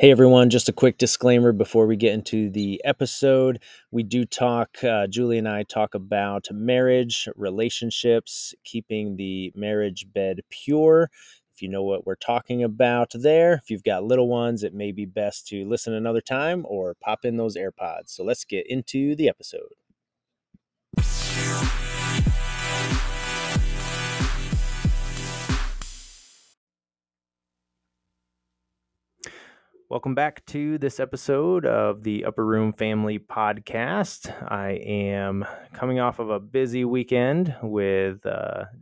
Hey everyone, just a quick disclaimer before we get into the episode. We do talk, Julie and I talk about marriage, relationships, keeping the marriage bed pure. If you know what we're talking about there, if you've got little ones, it may be best to listen another time or pop in those AirPods. So let's get into the episode. Welcome back to this episode of the Upper Room Family Podcast. I am coming off of a busy weekend with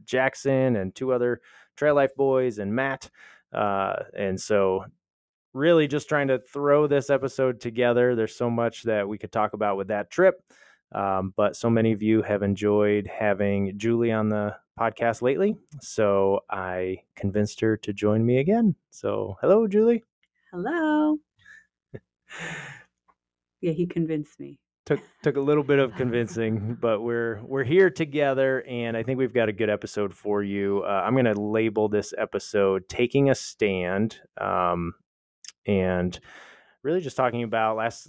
Jackson and two other Trail Life boys and Matt. And so really just trying to throw this episode together. There's so much that we could talk about with that trip. But so many of you have enjoyed having Julie on the podcast lately. So I convinced her to join me again. So hello, Julie. Hello. Yeah, he convinced me. Took a little bit of convincing, but we're here together, and I think we've got a good episode for you. I'm going to label this episode "Taking a Stand," and really just talking about last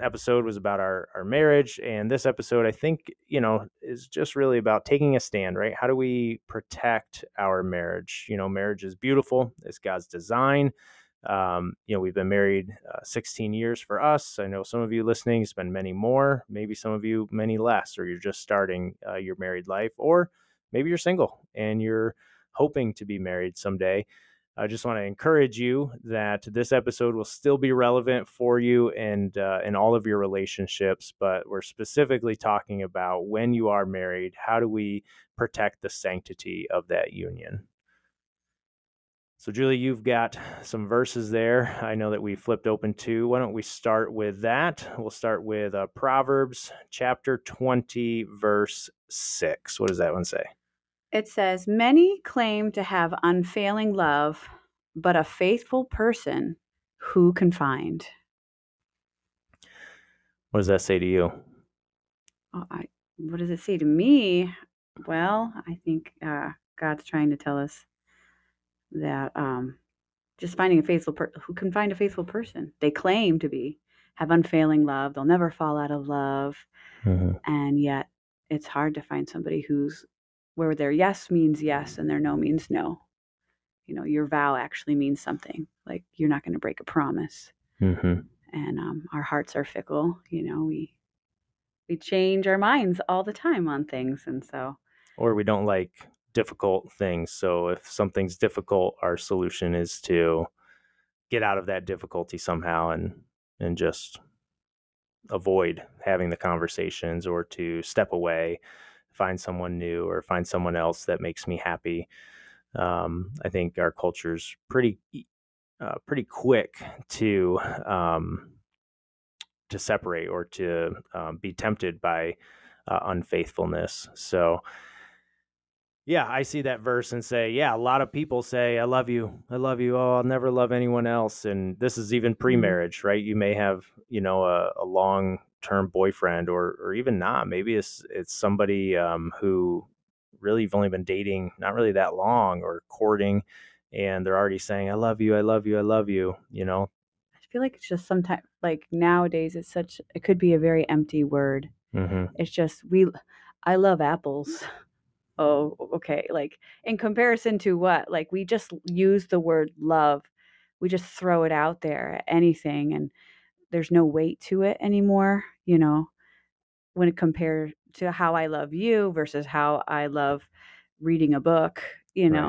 episode was about our marriage, and this episode I think is just really about taking a stand, right? How do we protect our marriage? Marriage is beautiful; it's God's design. We've been married 16 years for us. I know some of you listening, it's been many more, maybe some of you, many less, or you're just starting your married life, or maybe you're single and you're hoping to be married someday. I just want to encourage you that this episode will still be relevant for you and in all of your relationships, but we're specifically talking about when you are married, how do we protect the sanctity of that union? So Julie, you've got some verses there. I know that we flipped open to. Why don't we start with that? We'll start with Proverbs chapter 20, verse 6. What does that one say? It says, "Many claim to have unfailing love, but a faithful person who can find?" What does that say to you? What does it say to me? Well, I think God's trying to tell us that just finding a faithful person, who can find a faithful person? They claim to be, have unfailing love. They'll never fall out of love. Mm-hmm. And yet it's hard to find somebody who's, where their yes means yes and their no means no. Your vow actually means something, like you're not going to break a promise. Mm-hmm. And our hearts are fickle. We change our minds all the time on things. And so, or we don't like difficult things. So if something's difficult, our solution is to get out of that difficulty somehow and just avoid having the conversations, or to step away, find someone new, or find someone else that makes me happy. I think our culture's pretty quick to separate or to be tempted by unfaithfulness. So yeah, I see that verse and say, yeah, a lot of people say, I love you. Oh, I'll never love anyone else. And this is even pre-marriage, right? You may have, a long-term boyfriend or even not. Maybe it's somebody who really you've only been dating not really that long or courting, and they're already saying, I love you, I love you, I love you, I feel like it's just sometimes, like nowadays, it could be a very empty word. Mm-hmm. It's just, I love apples. Oh, okay. Like in comparison to what? Like we just use the word love. We just throw it out there at anything, and there's no weight to it anymore. When it compared to how I love you versus how I love reading a book, right.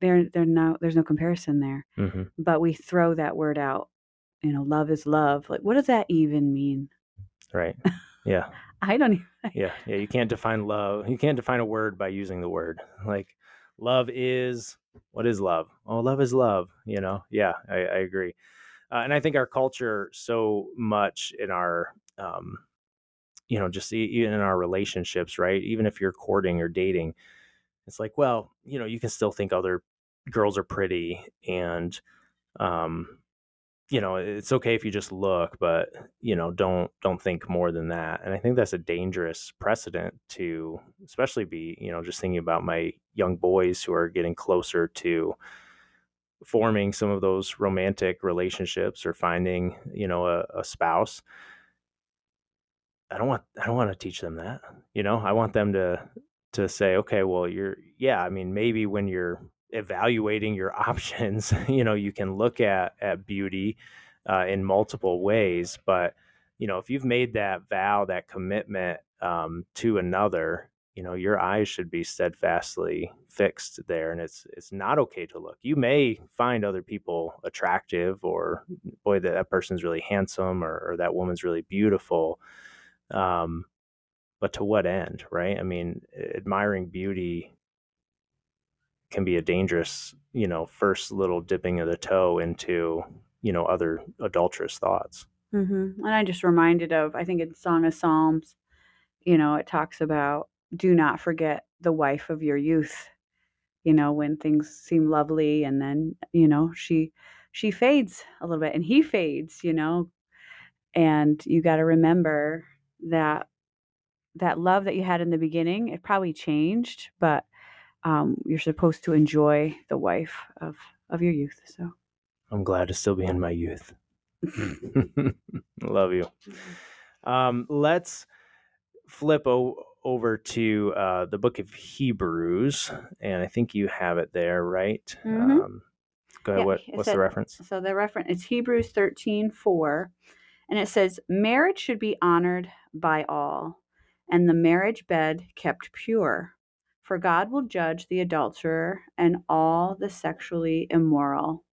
There's no comparison there. Mm-hmm. But we throw that word out. Love is love. Like, what does that even mean? Right. Yeah. I don't even. Yeah. You can't define love. You can't define a word by using the word. Like, love is, what is love? Oh, love is love. Yeah, I agree. And I think our culture so much in our, just even in our relationships, right? Even if you're courting or dating, it's like, well, you can still think other girls are pretty, and, it's okay if you just look, but, don't think more than that. And I think that's a dangerous precedent to especially be, just thinking about my young boys who are getting closer to forming some of those romantic relationships or finding, you know, a spouse, I don't want to teach them that, you know. I want them to say, okay, well, maybe when you're evaluating your options, you know, you can look at beauty in multiple ways. But, you know, if you've made that vow, that commitment to another, you know, your eyes should be steadfastly fixed there. And it's not okay to look. You may find other people attractive, or boy, that person's really handsome, or that woman's really beautiful. But to what end, right? I mean, admiring beauty can be a dangerous, you know, first little dipping of the toe into, you know, other adulterous thoughts. Mm-hmm. And I just reminded of, I think it's Song of Psalms, you know, it talks about, do not forget the wife of your youth, you know, when things seem lovely and then, you know, she fades a little bit and he fades, you know, and you got to remember that love that you had in the beginning, it probably changed, but you're supposed to enjoy the wife of your youth. So I'm glad to still be in my youth. Love you. Let's flip over to the book of Hebrews, and I think you have it there, right? Mm-hmm. Go ahead. Yeah, what's the reference? So the reference is Hebrews 13:4, and it says, marriage should be honored by all, and the marriage bed kept pure, for God will judge the adulterer and all the sexually immoral.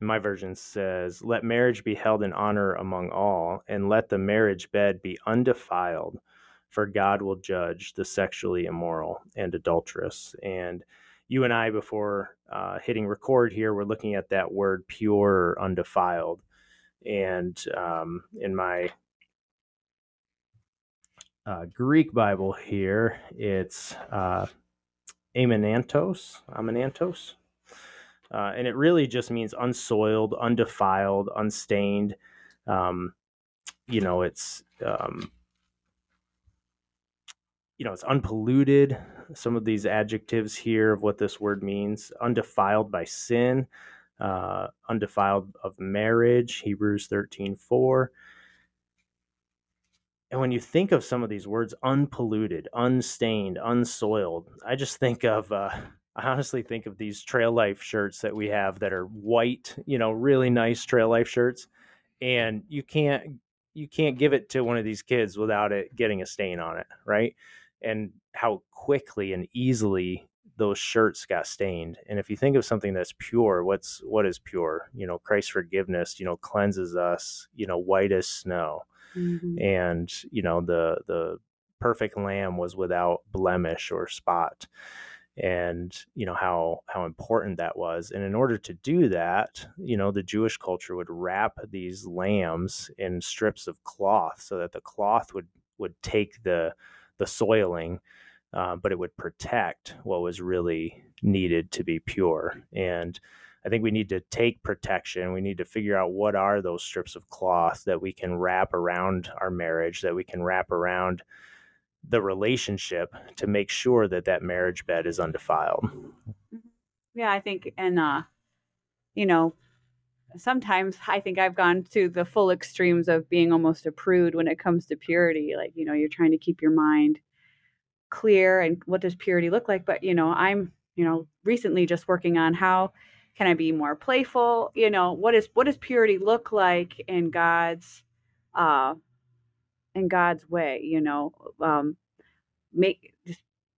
My version says, let marriage be held in honor among all, and let the marriage bed be undefiled, for God will judge the sexually immoral and adulterous. And you and I, before hitting record here, we're looking at that word pure or undefiled. And in my Greek Bible here, it's amenantos. And it really just means unsoiled, undefiled, unstained. You know, it's unpolluted. Some of these adjectives here of what this word means: undefiled by sin, undefiled of marriage, Hebrews 13:4. And when you think of some of these words, unpolluted, unstained, unsoiled, I honestly think of these Trail Life shirts that we have that are white, you know, really nice Trail Life shirts. And you can't give it to one of these kids without it getting a stain on it, right? And how quickly and easily those shirts got stained. And if you think of something that's pure, what is pure? You know, Christ's forgiveness, you know, cleanses us, you know, white as snow. Mm-hmm. And, you know, the perfect lamb was without blemish or spot. And, you know, how important that was. And in order to do that, you know, the Jewish culture would wrap these lambs in strips of cloth so that the cloth would take the soiling, but it would protect what was really needed to be pure. And I think we need to take protection. We need to figure out what are those strips of cloth that we can wrap around our marriage, that we can wrap around the relationship to make sure that marriage bed is undefiled. Yeah, I think, and, you know, sometimes I think I've gone to the full extremes of being almost a prude when it comes to purity. Like, you know, you're trying to keep your mind clear and what does purity look like? But, you know, I'm, you know, recently just working on how can I be more playful? You know, what does purity look like in God's way, you know,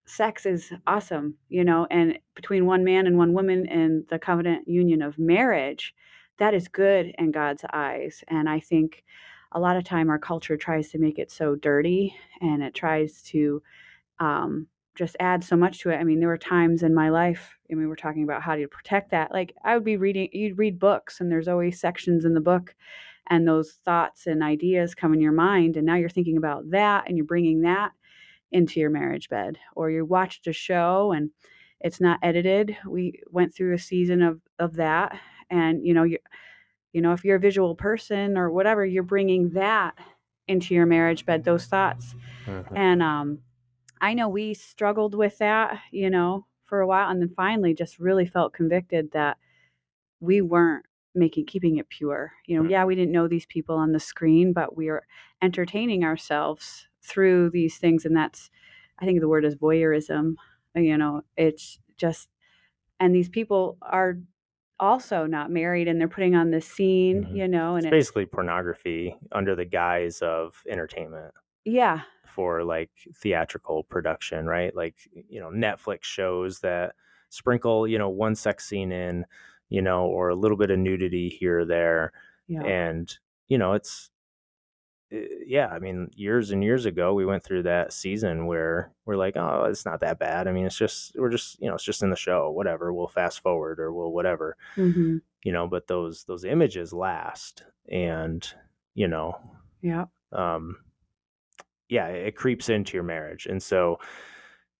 sex is awesome, you know, and between one man and one woman and the covenant union of marriage, that is good in God's eyes. And I think a lot of time our culture tries to make it so dirty, and it tries to just add so much to it. I mean, there were times in my life, and we were talking about how to protect that. Like I would be reading, you'd read books, and there's always sections in the book, and those thoughts and ideas come in your mind. And now you're thinking about that, and you're bringing that into your marriage bed, or you watched a show and it's not edited. We went through a season of that. And, you know, if you're a visual person or whatever, you're bringing that into your marriage bed, those thoughts. Mm-hmm. And, I know we struggled with that, you know, for a while. And then finally just really felt convicted that we weren't keeping it pure. You know, yeah, we didn't know these people on the screen, but we are entertaining ourselves through these things. And that's, I think the word is voyeurism. You know, it's just, and these people are also not married and they're putting on this scene, mm-hmm. you know, and it's basically pornography under the guise of entertainment. Yeah. For like theatrical production, right? Like, you know, Netflix shows that sprinkle, you know, one sex scene in, you know, or a little bit of nudity here or there. Yeah. And, you know, it's, yeah, I mean, years and years ago, we went through that season where we're like, oh, it's not that bad. I mean, it's just, we're just, you know, it's just in the show, whatever, we'll fast forward or we'll whatever, mm-hmm. you know, but those images last and, you know, yeah. Yeah, it creeps into your marriage. And so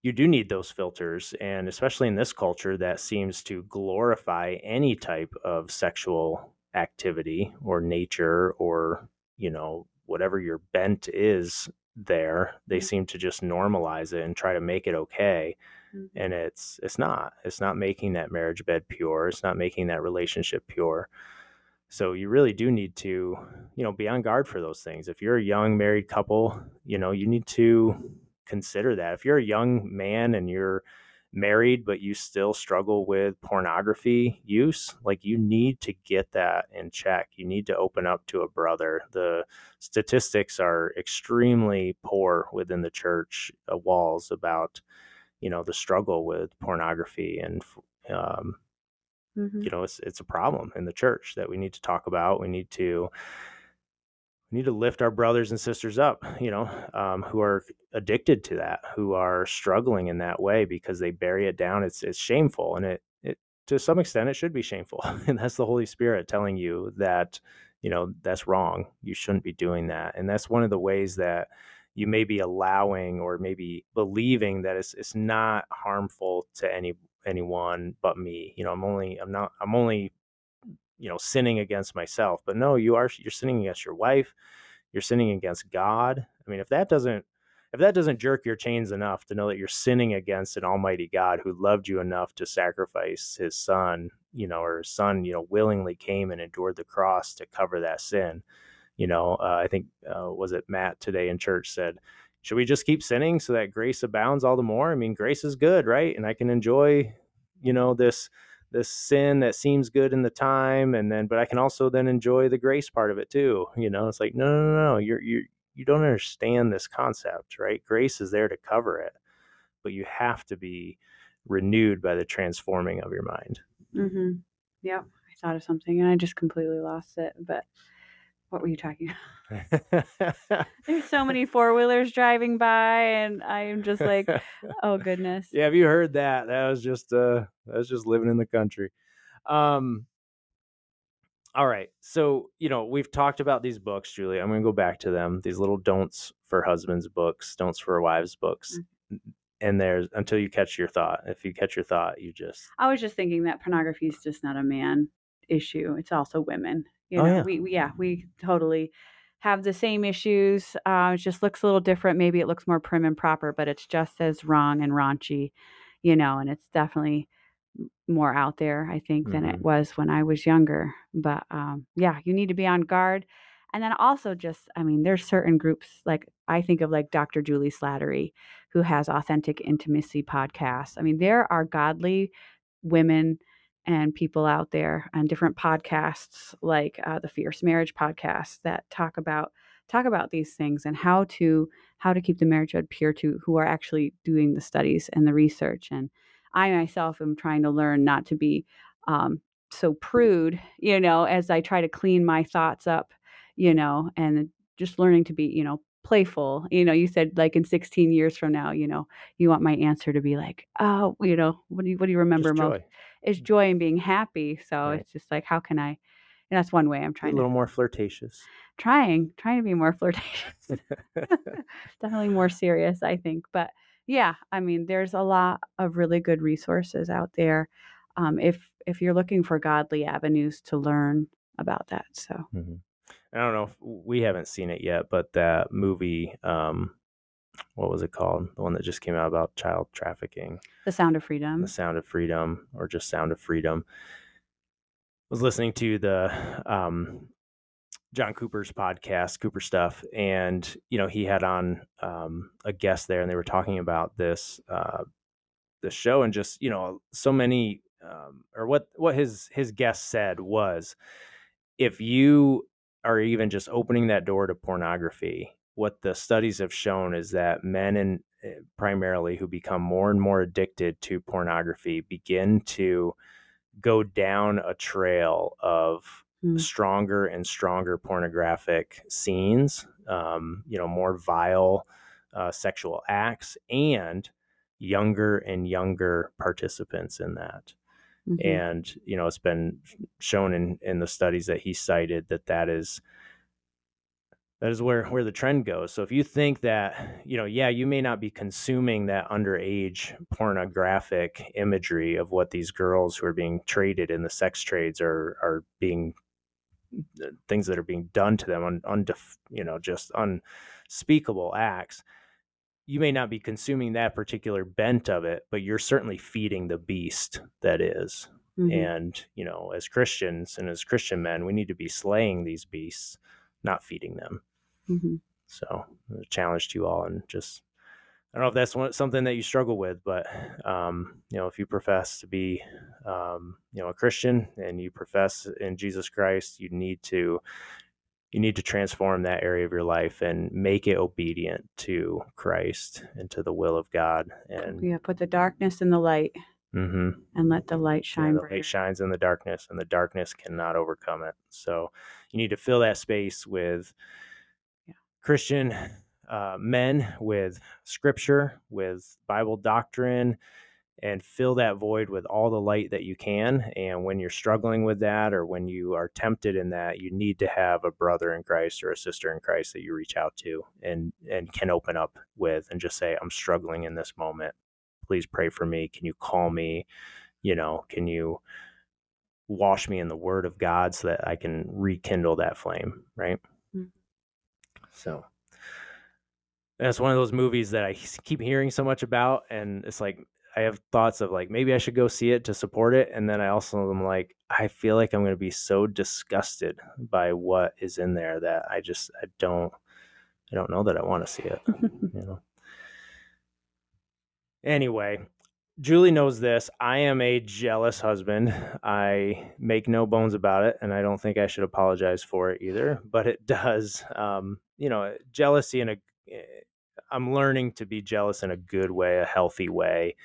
you do need those filters. And especially in this culture that seems to glorify any type of sexual activity or nature or, you know, whatever your bent is there, they seem to just normalize it and try to make it okay. Mm-hmm. And it's not making that marriage bed pure. It's not making that relationship pure. So you really do need to, you know, be on guard for those things. If you're a young married couple, you know, you need to consider that. If you're a young man and you're married, but you still struggle with pornography use, like you need to get that in check. You need to open up to a brother. The statistics are extremely poor within the church walls about, you know, the struggle with pornography and, you know, it's a problem in the church that we need to talk about. We need to lift our brothers and sisters up, you know, who are addicted to that, who are struggling in that way because they bury it down. It's shameful. And it to some extent, it should be shameful. And that's the Holy Spirit telling you that, you know, that's wrong. You shouldn't be doing that. And that's one of the ways that you may be allowing or maybe believing that it's not harmful to anyone but me. You know, I'm only, you know, sinning against myself. But no, you're sinning against your wife. You're sinning against God. I mean, if that doesn't jerk your chains enough to know that you're sinning against an almighty God who loved you enough to sacrifice his son, you know, or his son, you know, willingly came and endured the cross to cover that sin. You know, I think, was it Matt today in church said, should we just keep sinning so that grace abounds all the more? I mean, grace is good, right? And I can enjoy, you know, this sin that seems good in the time. And then, but I can also then enjoy the grace part of it too. You know, it's like, no, you don't understand this concept, right? Grace is there to cover it, but you have to be renewed by the transforming of your mind. Mm-hmm. Yeah. I thought of something and I just completely lost it, but what were you talking about? There's so many four-wheelers driving by and I'm just like, oh goodness. Yeah. Have you heard that? That was just living in the country. All right. So, you know, we've talked about these books, Julie. I'm going to go back to them. These little don'ts for husbands books, don'ts for wives books. Mm-hmm. And there's until you catch your thought. If you catch your thought, I was just thinking that pornography is just not a man issue. It's also women. You know, oh, yeah. We totally have the same issues. It just looks a little different. Maybe it looks more prim and proper, but it's just as wrong and raunchy, you know, and it's definitely more out there, I think, than it was when I was younger. But yeah, you need to be on guard. And then also just, I mean, there's certain groups, like I think of like Dr. Julie Slattery, who has Authentic Intimacy podcast. I mean, there are godly women and people out there on different podcasts like the Fierce Marriage podcast that talk about these things and how to keep the marriage bed pure, to who are actually doing the studies and the research. And I myself am trying to learn not to be so prude, you know, as I try to clean my thoughts up, you know, and just learning to be, you know, playful. You know, you said like in 16 years from now, you know, you want my answer to be like, oh, you know, what do you remember just most? Joy. It's joy and being happy. So right. It's just like, how can I, and that's one way I'm trying to be a little more flirtatious, trying to be more flirtatious, definitely more serious, I think. But yeah, I mean, there's a lot of really good resources out there. If you're looking for godly avenues to learn about that. So. Mm-hmm. I don't know if we haven't seen it yet, but that movie, what was it called? The one that just came out about child trafficking. The Sound of Freedom. The Sound of Freedom, or just Sound of Freedom. I was listening to the John Cooper's podcast, Cooper Stuff, and he had on a guest there, and they were talking about this the show, and just so many or what his guest said was, if you are even just opening that door to pornography, what the studies have shown is that men, and primarily, who become more and more addicted to pornography, begin to go down a trail of stronger and stronger pornographic scenes, more vile sexual acts, and younger and younger participants in that. Mm-hmm. And, it's been shown in the studies that he cited that is where the trend goes. So if you think that, you may not be consuming that underage pornographic imagery of what these girls who are being traded in the sex trades are being, things that are being done to them just unspeakable acts. You may not be consuming that particular bent of it, but you're certainly feeding the beast that is. Mm-hmm. And, as Christians and as Christian men, we need to be slaying these beasts, not feeding them. Mm-hmm. So a challenge to you all. And just, I don't know if that's something that you struggle with, but, if you profess to be, a Christian and you profess in Jesus Christ, you need to transform that area of your life and make it obedient to Christ and to the will of God. And put the darkness in the light, mm-hmm. and let the light shine. The light shines in the darkness, and the darkness cannot overcome it. So you need to fill that space with Christian men, with scripture, with Bible doctrine, and fill that void with all the light that you can. And when you're struggling with that, or when you are tempted in that, you need to have a brother in Christ or a sister in Christ that you reach out to and can open up with, and just say, I'm struggling in this moment. Please pray for me. Can you call me? Can you wash me in the word of God so that I can rekindle that flame? Right. Mm-hmm. So that's one of those movies that I keep hearing so much about. And it's like, I have thoughts of maybe I should go see it to support it. And then I also am like, I feel like I'm going to be so disgusted by what is in there that I don't know that I want to see it. Anyway, Julie knows this. I am a jealous husband. I make no bones about it. And I don't think I should apologize for it either, but it does, jealousy I'm learning to be jealous in a good way, a healthy way,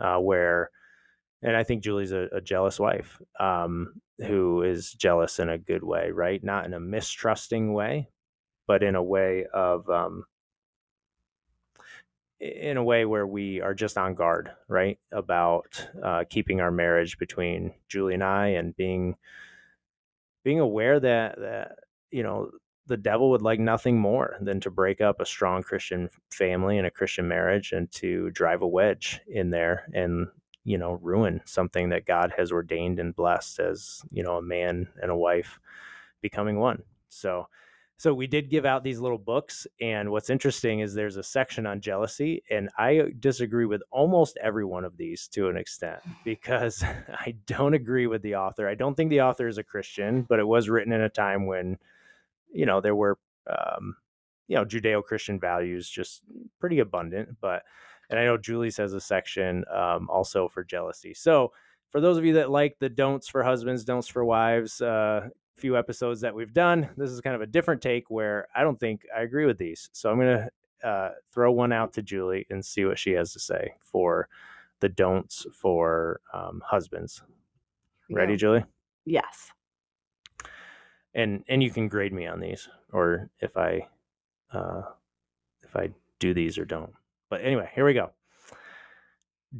and I think Julie's a jealous wife, who is jealous in a good way, right? Not in a mistrusting way, but in a way of, where we are just on guard, right? About, keeping our marriage between Julie and I, and being aware that the devil would like nothing more than to break up a strong Christian family and a Christian marriage, and to drive a wedge in there and, ruin something that God has ordained and blessed as, a man and a wife becoming one. So we did give out these little books. And what's interesting is there's a section on jealousy, and I disagree with almost every one of these to an extent, because I don't agree with the author. I don't think the author is a Christian, but it was written in a time when, there were, Judeo-Christian values just pretty abundant, and I know Julie has a section, also for jealousy. So for those of you that like the don'ts for husbands, don'ts for wives, few episodes that we've done, this is kind of a different take where I don't think I agree with these. So I'm going to, throw one out to Julie and see what she has to say for the don'ts for, husbands. Ready, Julie? Yes. And you can grade me on these, or if I do these or don't. But anyway, here we go.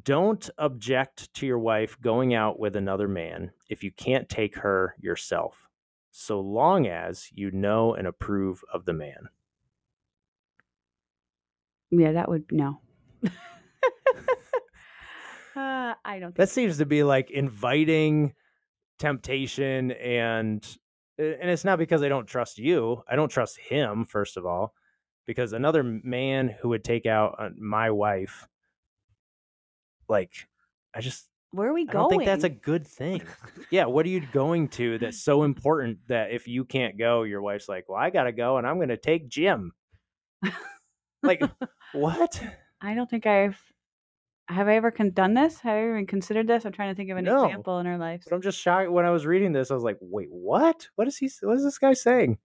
Don't object to your wife going out with another man if you can't take her yourself, so long as you know and approve of the man. Yeah, that would, no. I don't think that seems to be like inviting temptation, and it's not because I don't trust you. I don't trust him, first of all. because another man who would take out my wife, like, I just, where are we going? I don't think that's a good thing. Yeah. What are you going to that's so important that if you can't go, your wife's like, well, I got to go and I'm going to take Jim. Like, what? I don't think I've, have I ever done this? Have I even considered this? I'm trying to think of an example in our lives. But I'm just shocked. When I was reading this, I was like, wait, what? What is this guy saying?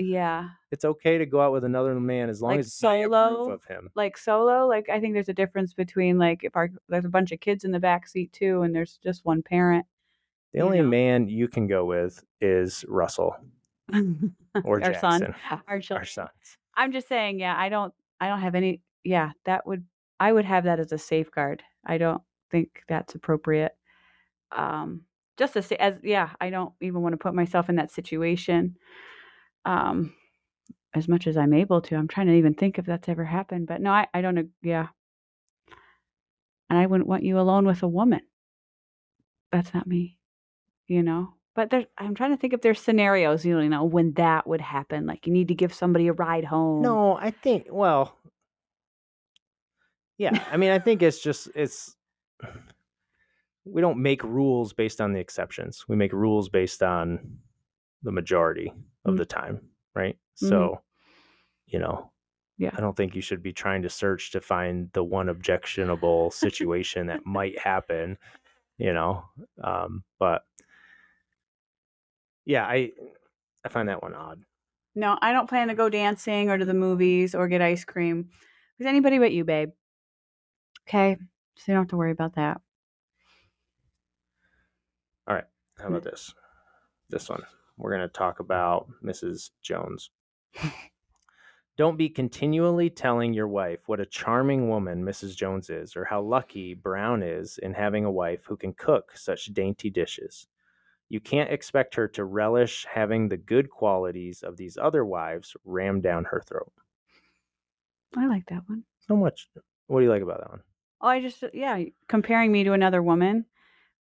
Yeah. It's okay to go out with another man as long as solo of him. Like solo. Like I think there's a difference between like if there's a bunch of kids in the back seat too, and there's just one parent. The only man you can go with is Russell or Jackson. Our son. I'm just saying, yeah, I don't have any. Yeah, I would have that as a safeguard. I don't think that's appropriate. I don't even want to put myself in that situation. As much as I'm able to, I'm trying to even think if that's ever happened, but no, I don't know. Yeah. And I wouldn't want you alone with a woman. That's not me, you know, but I'm trying to think if there's scenarios, you know, when that would happen. Like you need to give somebody a ride home. No, I think, well, yeah. I mean, I think it's just, we don't make rules based on the exceptions. We make rules based on the majority of the time, right? Mm-hmm. So, you know, yeah, I don't think you should be trying to search to find the one objectionable situation that might happen, you know. But yeah, I find that one odd. No, I don't plan to go dancing or to the movies or get ice cream with anybody but you, babe. Okay, so you don't have to worry about that. All right, how about this? This one. We're going to talk about Mrs. Jones. Don't be continually telling your wife what a charming woman Mrs. Jones is, or how lucky Brown is in having a wife who can cook such dainty dishes. You can't expect her to relish having the good qualities of these other wives rammed down her throat. I like that one. So much. What do you like about that one? Oh, comparing me to another woman.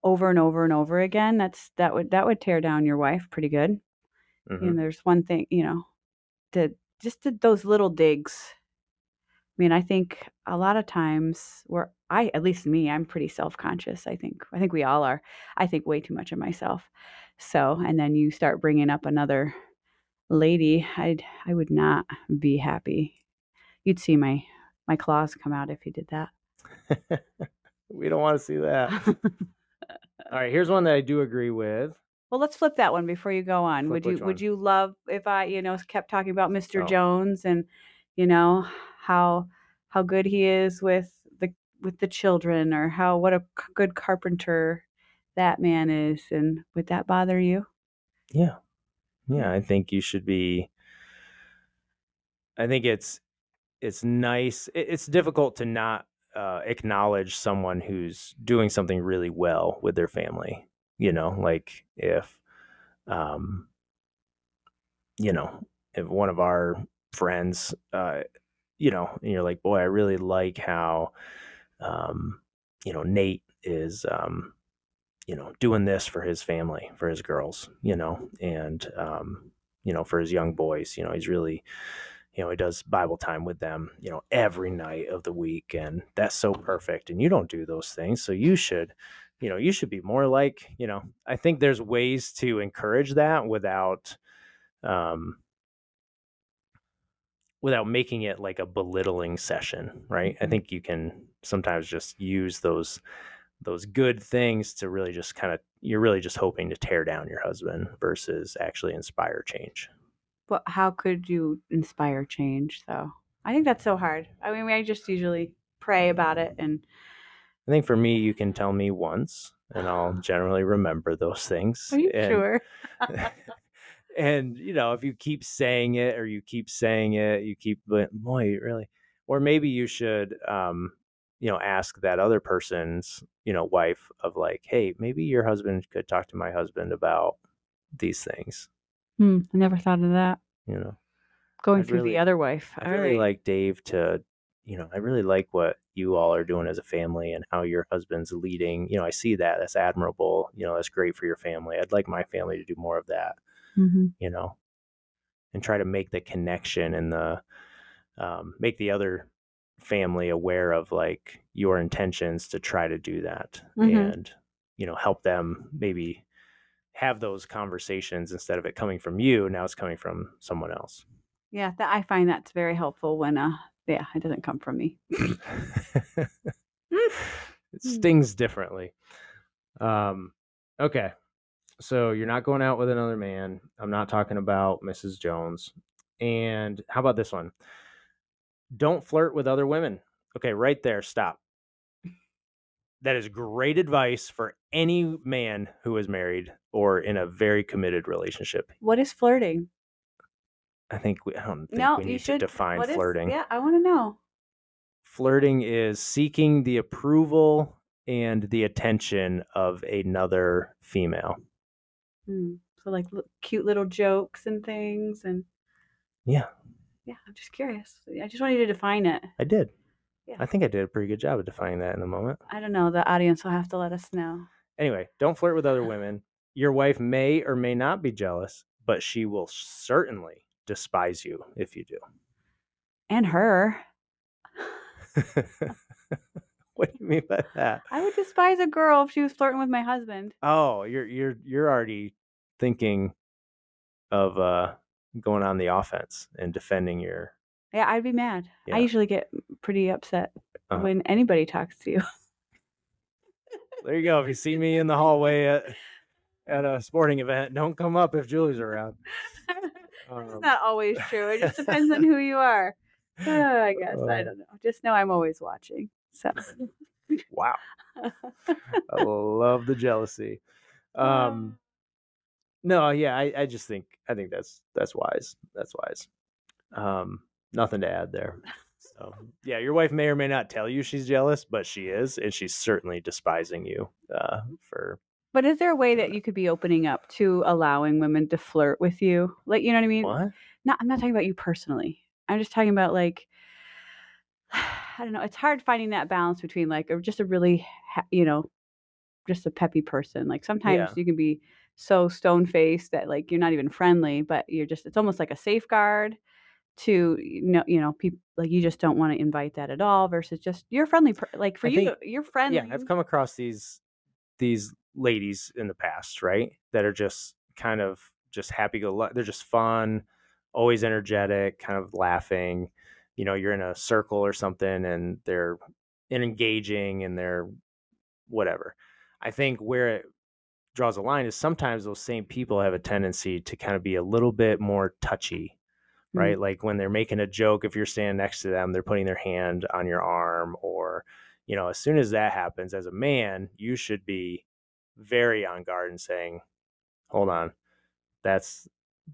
Over and over and over again, that would tear down your wife pretty good. Mm-hmm. And there's one thing, you know, those little digs. I mean, I think a lot of times at least me, I'm pretty self-conscious. I think we all are. I think way too much of myself. So, and then you start bringing up another lady, I would not be happy. You'd see my claws come out if you did that. We don't want to see that. All right, here's one that I do agree with. Well, let's flip that one before you go on. Would you love if I, you know, kept talking about Mr. Jones and, you know, how good he is with the children, or what a good carpenter that man is, and would that bother you? Yeah. Yeah, I think you should be. I think it's nice. It's difficult to not acknowledge someone who's doing something really well with their family, you know, like if, you know, if one of our friends, you know, and you're like, boy, I really like how, you know, Nate is, you know, doing this for his family, for his girls, you know, and, you know, for his young boys, you know, he's really, you know, he does Bible time with them, you know, every night of the week. And that's so perfect. And you don't do those things. So you should, you know, you should be more like, you know, I think there's ways to encourage that without, without making it like a belittling session. Right. I think you can sometimes just use those good things to really just kind of, you're really just hoping to tear down your husband versus actually inspire change. But how could you inspire change, though? I think that's so hard. I mean, I just usually pray about it. And I think for me, you can tell me once, and I'll generally remember those things. Are you sure? And, you know, if you keep saying it, boy, really? Or maybe you should, you know, ask that other person's, you know, wife of like, hey, maybe your husband could talk to my husband about these things. I never thought of that. You know, going through the other wife. I really like Dave to, you know, I really like what you all are doing as a family and how your husband's leading. You know, I see that. That's admirable. You know, that's great for your family. I'd like my family to do more of that, you know, and try to make the connection and the make the other family aware of like your intentions to try to do that, mm-hmm. and, you know, help them maybe have those conversations instead of it coming from you. Now it's coming from someone else. Yeah. I find that's very helpful when, it doesn't come from me. It stings differently. Okay. So you're not going out with another man. I'm not talking about Mrs. Jones. And how about this one? Don't flirt with other women. Okay, right there. Stop. That is great advice for any man who is married or in a very committed relationship. What is flirting? I don't think we need to define flirting. Yeah, I want to know. Flirting is seeking the approval and the attention of another female. So like cute little jokes and things and. Yeah. Yeah, I'm just curious. I just want you to define it. I did. Yeah. I think I did a pretty good job of defining that in the moment. I don't know. The audience will have to let us know. Anyway, don't flirt with other women. Your wife may or may not be jealous, but she will certainly despise you if you do. And her. What do you mean by that? I would despise a girl if she was flirting with my husband. Oh, you're already thinking of going on the offense and defending your. Yeah, I'd be mad. Yeah. I usually get pretty upset when anybody talks to you. There you go. If you see me in the hallway at a sporting event, don't come up if Julie's around. It's not always true. It just depends on who you are. I guess. I don't know. Just know I'm always watching. So. Wow. I love the jealousy. No, yeah, I just think that's wise. That's wise. Nothing to add there. So yeah, your wife may or may not tell you she's jealous, but she is, and she's certainly despising you for. But is there a way that you could be opening up to allowing women to flirt with you? Like, you know what I mean? What? No, I'm not talking about you personally. I'm just talking about like, I don't know. It's hard finding that balance between like, or just a really, just a peppy person. Like sometimes you can be so stone-faced that like you're not even friendly, but you're just, it's almost like a safeguard to, people, like you just don't want to invite that at all versus just you're friendly. Like for you, you're friendly. Yeah, I've come across these ladies in the past, right? That are just kind of just happy-go-lucky. They're just fun, always energetic, kind of laughing. You know, you're in a circle or something and they're engaging and they're whatever. I think where it draws a line is sometimes those same people have a tendency to kind of be a little bit more touchy, right? Mm-hmm. Like when they're making a joke, if you're standing next to them, they're putting their hand on your arm or, as soon as that happens as a man, you should be very on guard and saying, hold on, that's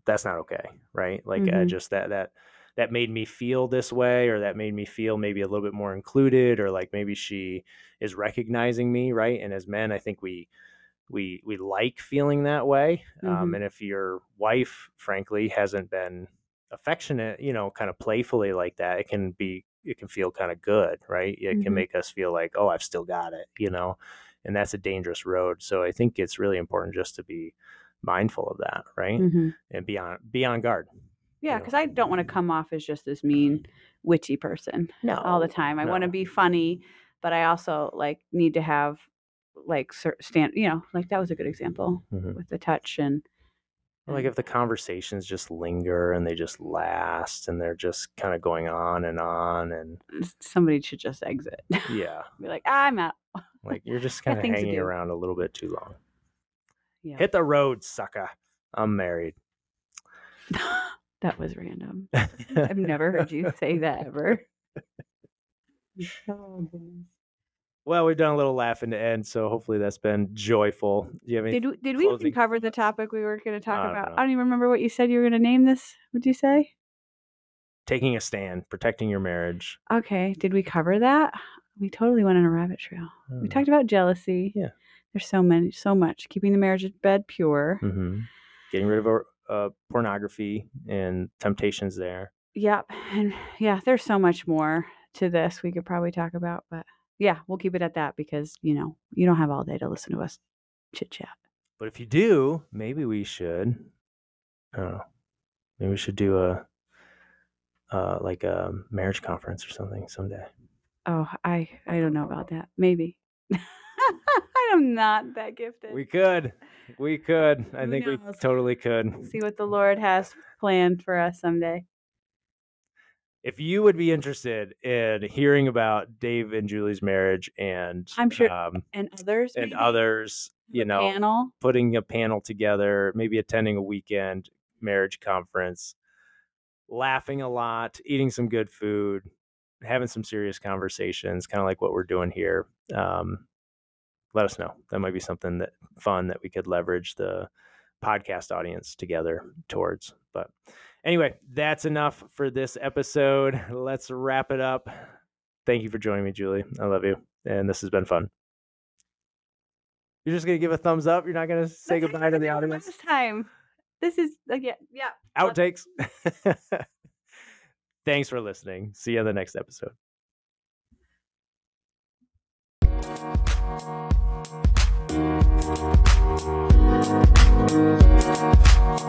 not okay. Right. Like mm-hmm. Just that made me feel this way, or that made me feel maybe a little bit more included, or like maybe she is recognizing me. Right. And as men, I think we like feeling that way. Mm-hmm. And if your wife, frankly, hasn't been affectionate, kind of playfully like that, it can feel kind of good, right? It mm-hmm. can make us feel like, oh, I've still got it, and that's a dangerous road. So I think it's really important just to be mindful of that, right? Mm-hmm. And be on guard. Yeah, because I don't want to come off as just this mean, witchy person all the time. I want to be funny, but I also like need to have like stand. Like that was a good example mm-hmm. with the touch and. Like if the conversations just linger and they just last and they're just kind of going on and. Somebody should just exit. Yeah. Be like, I'm out. Like you're just kind of hanging around a little bit too long. Yeah. Hit the road, sucker. I'm married. That was random. I've never heard you say that ever. Well, we've done a little laughing to end, so hopefully that's been joyful. Do you have any did we even cover the topic we were going to talk about? I don't even remember what you said you were going to name this. What'd you say? Taking a stand, protecting your marriage. Okay. Did we cover that? We totally went on a rabbit trail. We talked about jealousy. Yeah. There's so much. Keeping the marriage bed pure. Mm-hmm. Getting rid of pornography and temptations there. Yep. And yeah, there's so much more to this we could probably talk about, but yeah, we'll keep it at that because, you don't have all day to listen to us chit chat. But if you do, maybe we should do a like a marriage conference or something someday. Oh, I don't know about that. Maybe. I'm not that gifted. We could. I think we totally could. See what the Lord has planned for us someday. If you would be interested in hearing about Dave and Julie's marriage, and I'm sure and others, you know, putting a panel together, maybe attending a weekend marriage conference, laughing a lot, eating some good food, having some serious conversations, kind of like what we're doing here. Let us know. That might be something that fun that we could leverage the podcast audience together towards. But anyway, that's enough for this episode. Let's wrap it up. Thank you for joining me, Julie. I love you. And this has been fun. You're just going to give a thumbs up. You're not going to say goodbye to the audience this time. This is yeah. Outtakes. Thanks for listening. See you in the next episode. We'll be right back.